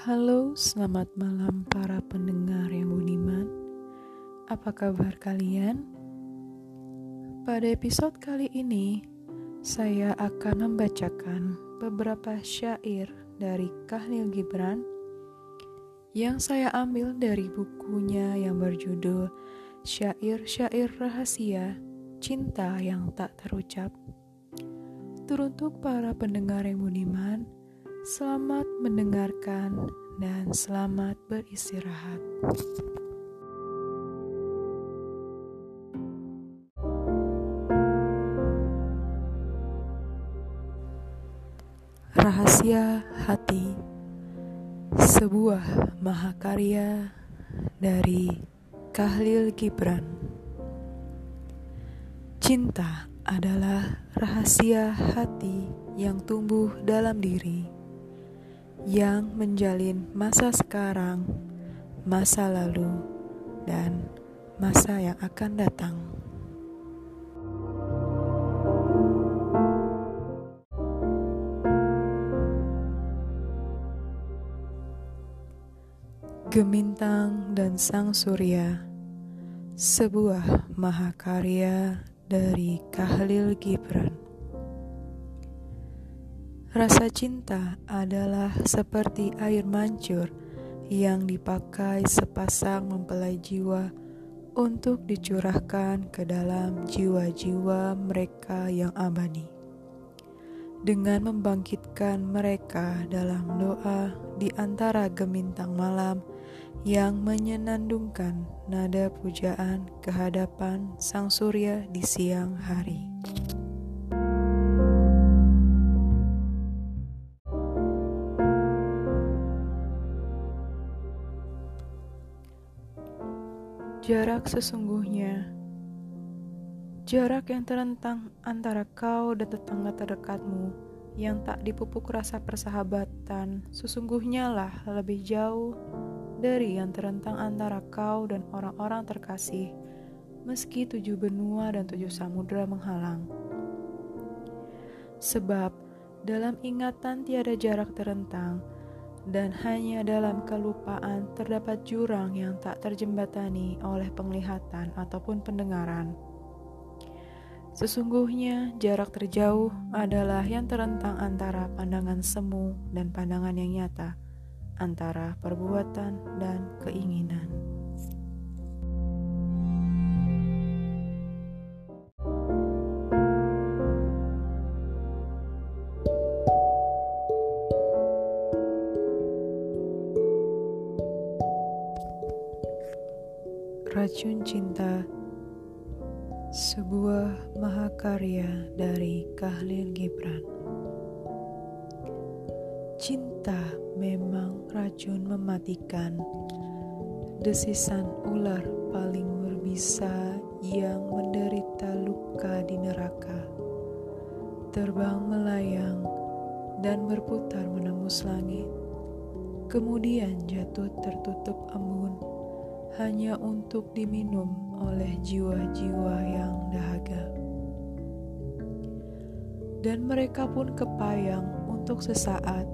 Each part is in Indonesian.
Halo, selamat malam para pendengar yang budiman. Apa kabar kalian? Pada episode kali ini, saya akan membacakan beberapa syair dari Kahlil Gibran yang saya ambil dari bukunya yang berjudul Syair-syair Rahasia Cinta yang Tak Terucap. Teruntuk para pendengar yang budiman, selamat mendengarkan dan selamat beristirahat. Rahasia Hati, sebuah mahakarya dari Kahlil Gibran. Cinta adalah rahasia hati yang tumbuh dalam diri, yang menjalin masa sekarang, masa lalu, dan masa yang akan datang. Gemintang dan Sang Surya, sebuah mahakarya dari Kahlil Gibran. Rasa cinta adalah seperti air mancur yang dipakai sepasang mempelai jiwa untuk dicurahkan ke dalam jiwa-jiwa mereka yang abadi, dengan membangkitkan mereka dalam doa di antara gemintang malam yang menyenandungkan nada pujaan kehadapan Sang Surya di siang hari. Jarak sesungguhnya, jarak yang terentang antara kau dan tetangga terdekatmu yang tak dipupuk rasa persahabatan, sesungguhnya lah lebih jauh dari yang terentang antara kau dan orang-orang terkasih, meski 7 benua dan 7 samudera menghalang. Sebab dalam ingatan tiada jarak terentang, dan hanya dalam kelupaan terdapat jurang yang tak terjembatani oleh penglihatan ataupun pendengaran. Sesungguhnya jarak terjauh adalah yang terentang antara pandangan semu dan pandangan yang nyata, antara perbuatan dan keinginan. Racun Cinta, sebuah mahakarya dari Kahlil Gibran. Cinta memang racun mematikan, desisan ular paling berbisa yang menderita luka di neraka, terbang melayang dan berputar menembus langit, kemudian jatuh tertutup embun hanya untuk diminum oleh jiwa-jiwa yang dahaga. Dan mereka pun kepayang untuk sesaat,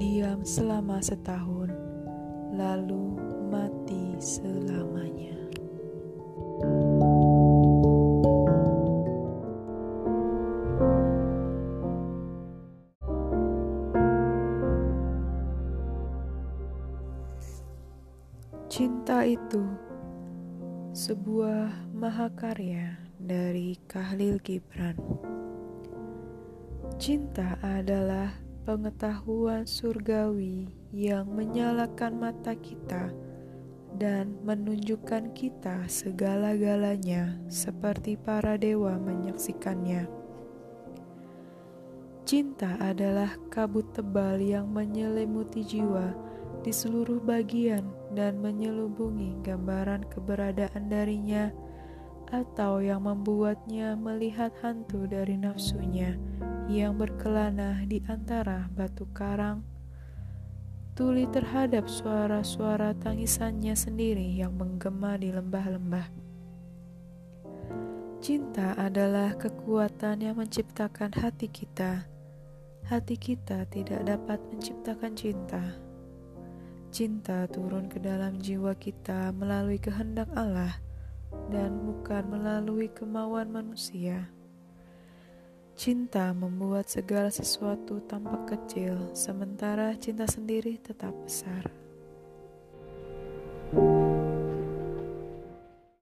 diam selama 1 tahun, lalu mati selamanya. Cinta Itu, sebuah mahakarya dari Kahlil Gibran. Cinta adalah pengetahuan surgawi yang menyalakan mata kita dan menunjukkan kita segala-galanya seperti para dewa menyaksikannya. Cinta adalah kabut tebal yang menyelimuti jiwa di seluruh bagian dan menyelubungi gambaran keberadaan darinya, atau yang membuatnya melihat hantu dari nafsunya yang berkelana di antara batu karang, tuli terhadap suara-suara tangisannya sendiri yang menggema di lembah-lembah. Cinta adalah kekuatan yang menciptakan hati kita. Hati kita tidak dapat menciptakan cinta, Cinta turun ke dalam jiwa kita melalui kehendak Allah dan bukan melalui kemauan manusia. Cinta membuat segala sesuatu tampak kecil, sementara cinta sendiri tetap besar.